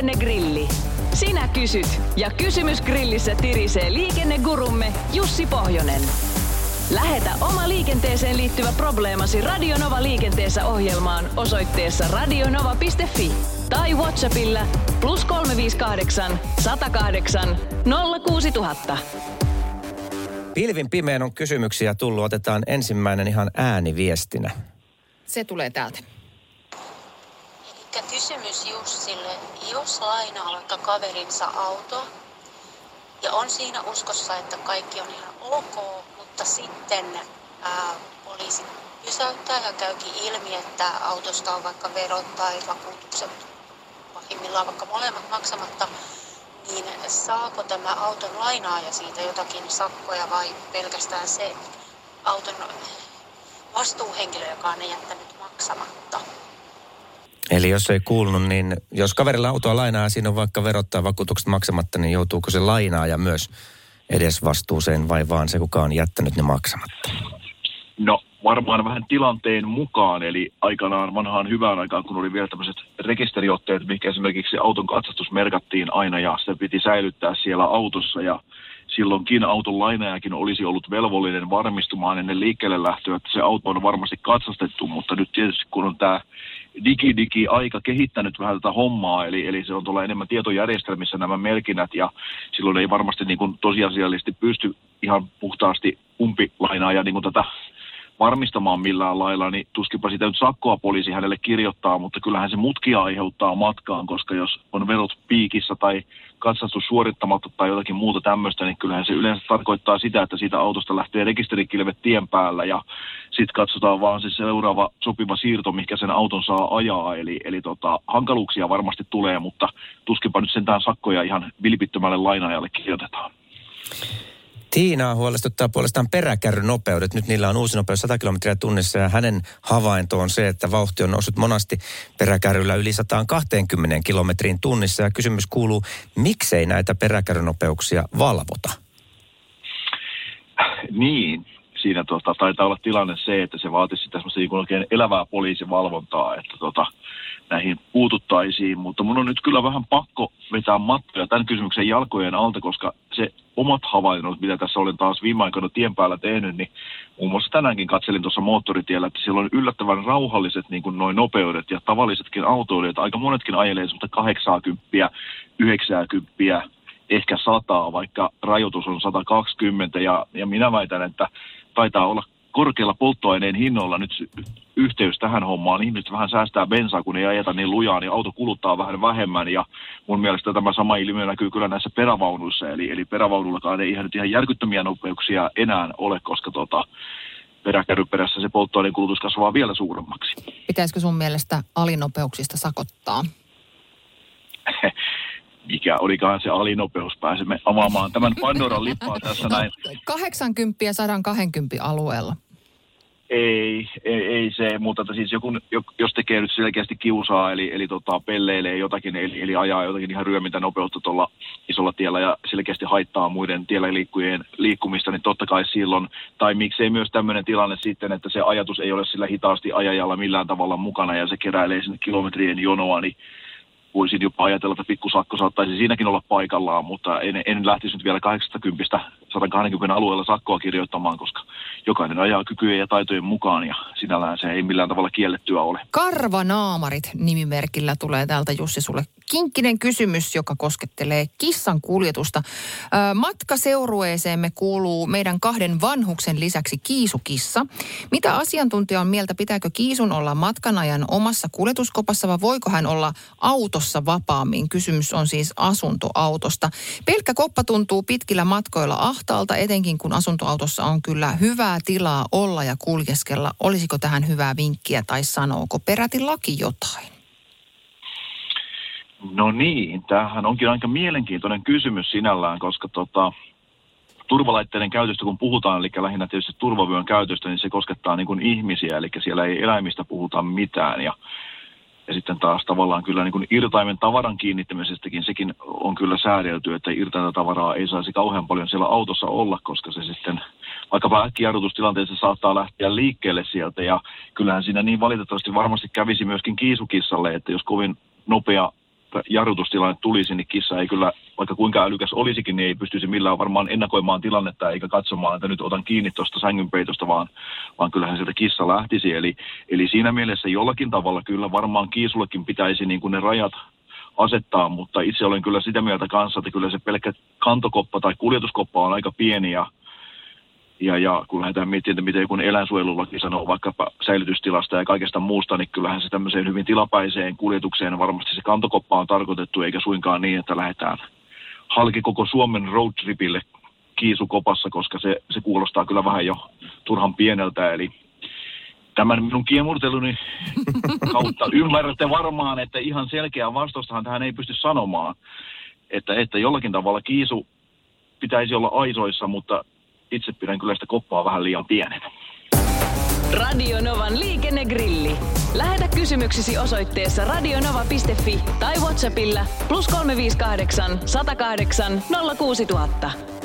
Liikennegrilli. Sinä kysyt ja kysymys grillissä tirisee liikennegurumme Jussi Pohjonen. Lähetä oma liikenteeseen liittyvä probleemasi Radionova liikenteessä ohjelmaan osoitteessa radionova.fi tai WhatsAppilla +358 108 06000. Pilvin pimeen on kysymyksiä tullut. Otetaan ensimmäinen ihan ääniviestinä. Se tulee täältä. Elikkä kysymys Jussille. Jos lainaa vaikka kaverinsa auto ja on siinä uskossa, että kaikki on ihan ok, mutta sitten poliisi pysäyttää ja käykin ilmi, että autosta on vaikka verot tai vakuutukset pahimmillaan vaikka molemmat maksamatta, niin saako tämä auton lainaaja siitä jotakin sakkoja vai pelkästään se auton vastuuhenkilö, joka on ne jättänyt maksamatta? Eli jos ei kuulunut, niin jos kaverilla autoa lainaa ja siinä on vaikka verottaa vakuutukset maksamatta, niin joutuuko se lainaaja myös edes vastuuseen vai vaan se, kuka on jättänyt ne maksamatta? No varmaan vähän tilanteen mukaan, eli aikanaan vanhaan hyvään aikaan, kun oli vielä tämmöiset rekisteriotteet, mikä esimerkiksi auton katsastus merkattiin aina ja se piti säilyttää siellä autossa ja silloinkin auton lainaajakin olisi ollut velvollinen varmistumaan ennen liikkeelle lähtöä, että se auto on varmasti katsastettu, mutta nyt tietysti kun on tämä digi-aika kehittänyt vähän tätä hommaa, eli se on tuolla enemmän tietojärjestelmissä nämä merkinnät, ja silloin ei varmasti niin kuin tosiasiallisesti pysty ihan puhtaasti umpilainaaja niin kuin tätä varmistamaan millään lailla, niin tuskipa sitä nyt sakkoa poliisi hänelle kirjoittaa, mutta kyllähän se mutkia aiheuttaa matkaan, koska jos on verot piikissä tai katsastus suorittamatta tai jotakin muuta tämmöistä, niin kyllähän se yleensä tarkoittaa sitä, että siitä autosta lähtee rekisterikilvet tien päällä ja sitten katsotaan vaan se seuraava sopiva siirto, mikä sen auton saa ajaa, eli hankaluuksia varmasti tulee, mutta tuskipa nyt sentään sakkoja ihan vilpittömälle lainaajalle kirjoitetaan. Tiinaa huolestuttaa puolestaan peräkärrynopeudet. Nyt niillä on uusi nopeus 100 kilometriä tunnissa ja hänen havainto on se, että vauhti on noussut monasti peräkärryllä yli 120 kilometriin tunnissa. Ja kysymys kuuluu, miksei näitä peräkärrynopeuksia valvota? Niin, siinä taitaa olla tilanne se, että se vaatisi tämmöistä oikein elävää poliisivalvontaa, että näihin puututtaisiin. Mutta mun on nyt kyllä vähän pakko vetää mattoja tämän kysymyksen jalkojen alta, koska se omat havainnot, mitä tässä olen taas viime aikoina tien päällä tehnyt, niin muun muassa tänäänkin katselin tuossa moottoritiellä, että siellä on yllättävän rauhalliset niin kuin noi nopeudet ja tavallisetkin autoilijat. Aika monetkin ajelee semmoista 80, 90, ehkä 100, vaikka rajoitus on 120 ja minä väitän, että taitaa olla korkealla polttoaineen hinnoilla nyt yhteys tähän hommaan. Ihmiset vähän säästää bensaa, kun ei ajeta niin lujaa, niin auto kuluttaa vähän vähemmän. Ja mun mielestä tämä sama ilmiö näkyy kyllä näissä perävaunuissa. Eli perävaunullakaan ei ihan järkyttömiä nopeuksia enää ole, koska peräkärryperässä se polttoaineen kulutus kasvaa vielä suuremmaksi. Pitäisikö sun mielestä alinopeuksista sakottaa? Mikä olikaan se alinopeus? Pääsemme avaamaan tämän Pandoran lippaan tässä näin. 80 ja 120 alueella. Ei se, mutta siis jos tekee nyt selkeästi kiusaa, eli pelleilee jotakin, eli ajaa jotakin ihan ryömintänopeutta tuolla isolla tiellä ja selkeästi haittaa muiden tiellä liikkujien liikkumista, niin totta kai silloin, tai miksei myös tämmöinen tilanne sitten, että se ajatus ei ole sillä hitaasti ajajalla millään tavalla mukana ja se keräilee sinne kilometrien jonoa, niin voisin jopa ajatella, että pikkusakko saattaisi siinäkin olla paikallaan, mutta en lähtisi nyt vielä 80-120 alueella sakkoa kirjoittamaan, koska jokainen ajaa kykyjen ja taitojen mukaan ja sinällään se ei millään tavalla kiellettyä ole. Karvanaamarit nimimerkillä tulee täältä Jussi sulle kinkkinen kysymys, joka koskettelee kissan kuljetusta. Matkaseurueeseemme kuuluu meidän kahden vanhuksen lisäksi kiisukissa. Mitä asiantuntija on mieltä, pitääkö kiisun olla matkanajan omassa kuljetuskopassa vai voiko hän olla autossa vapaammin? Kysymys on siis asuntoautosta. Pelkkä koppa tuntuu pitkillä matkoilla ahtaalta, etenkin kun asuntoautossa on kyllä hyvää tilaa olla ja kuljeskella. Olisiko tähän hyvää vinkkiä tai sanooko peräti laki jotain? No niin, tämähän onkin aika mielenkiintoinen kysymys sinällään, koska turvalaitteiden käytöstä kun puhutaan, eli lähinnä tietysti turvavyön käytöstä, niin se koskettaa niin kuin ihmisiä, eli siellä ei eläimistä puhuta mitään. Ja sitten taas tavallaan kyllä niin kuin irtaimen tavaran kiinnittämisestäkin, sekin on kyllä säädelty, että irtainta tavaraa ei saisi kauhean paljon siellä autossa olla, koska se sitten vaikkapa äkkijarrutustilanteessa saattaa lähteä liikkeelle sieltä. Ja kyllähän siinä niin valitettavasti varmasti kävisi myöskin kiisukissalle, että jos kovin nopea jarrutustilanne tulisi, niin kissa ei kyllä, vaikka kuinka älykäs olisikin, niin ei pystyisi millään varmaan ennakoimaan tilannetta eikä katsomaan, että nyt otan kiinni tuosta sängynpeitosta, vaan kyllähän sieltä kissa lähtisi. Eli siinä mielessä jollakin tavalla kyllä varmaan kiisullekin pitäisi niin kuin ne rajat asettaa, mutta itse olen kyllä sitä mieltä kanssa, että kyllä se pelkkä kantokoppa tai kuljetuskoppa on aika pieni ja kun lähdetään miettimään, että miten kun eläinsuojelulaki sanoo vaikkapa säilytystilasta ja kaikesta muusta, niin kyllähän se tämmöiseen hyvin tilapäiseen kuljetukseen varmasti se kantokoppa on tarkoitettu, eikä suinkaan niin, että lähdetään halki koko Suomen roadtripille kiisukopassa, koska se kuulostaa kyllä vähän jo turhan pieneltä, eli tämän minun kiemurteluni kautta ymmärrätte varmaan, että ihan selkeää vastaustahan tähän ei pysty sanomaan, että jollakin tavalla kiisu pitäisi olla aisoissa, mutta itse pidän kyllä sitä koppaa vähän liian pienenä. Radio Novan liikennegrilli. Lähetä kysymyksesi osoitteessa radionova.fi tai WhatsAppilla +358 108 06000.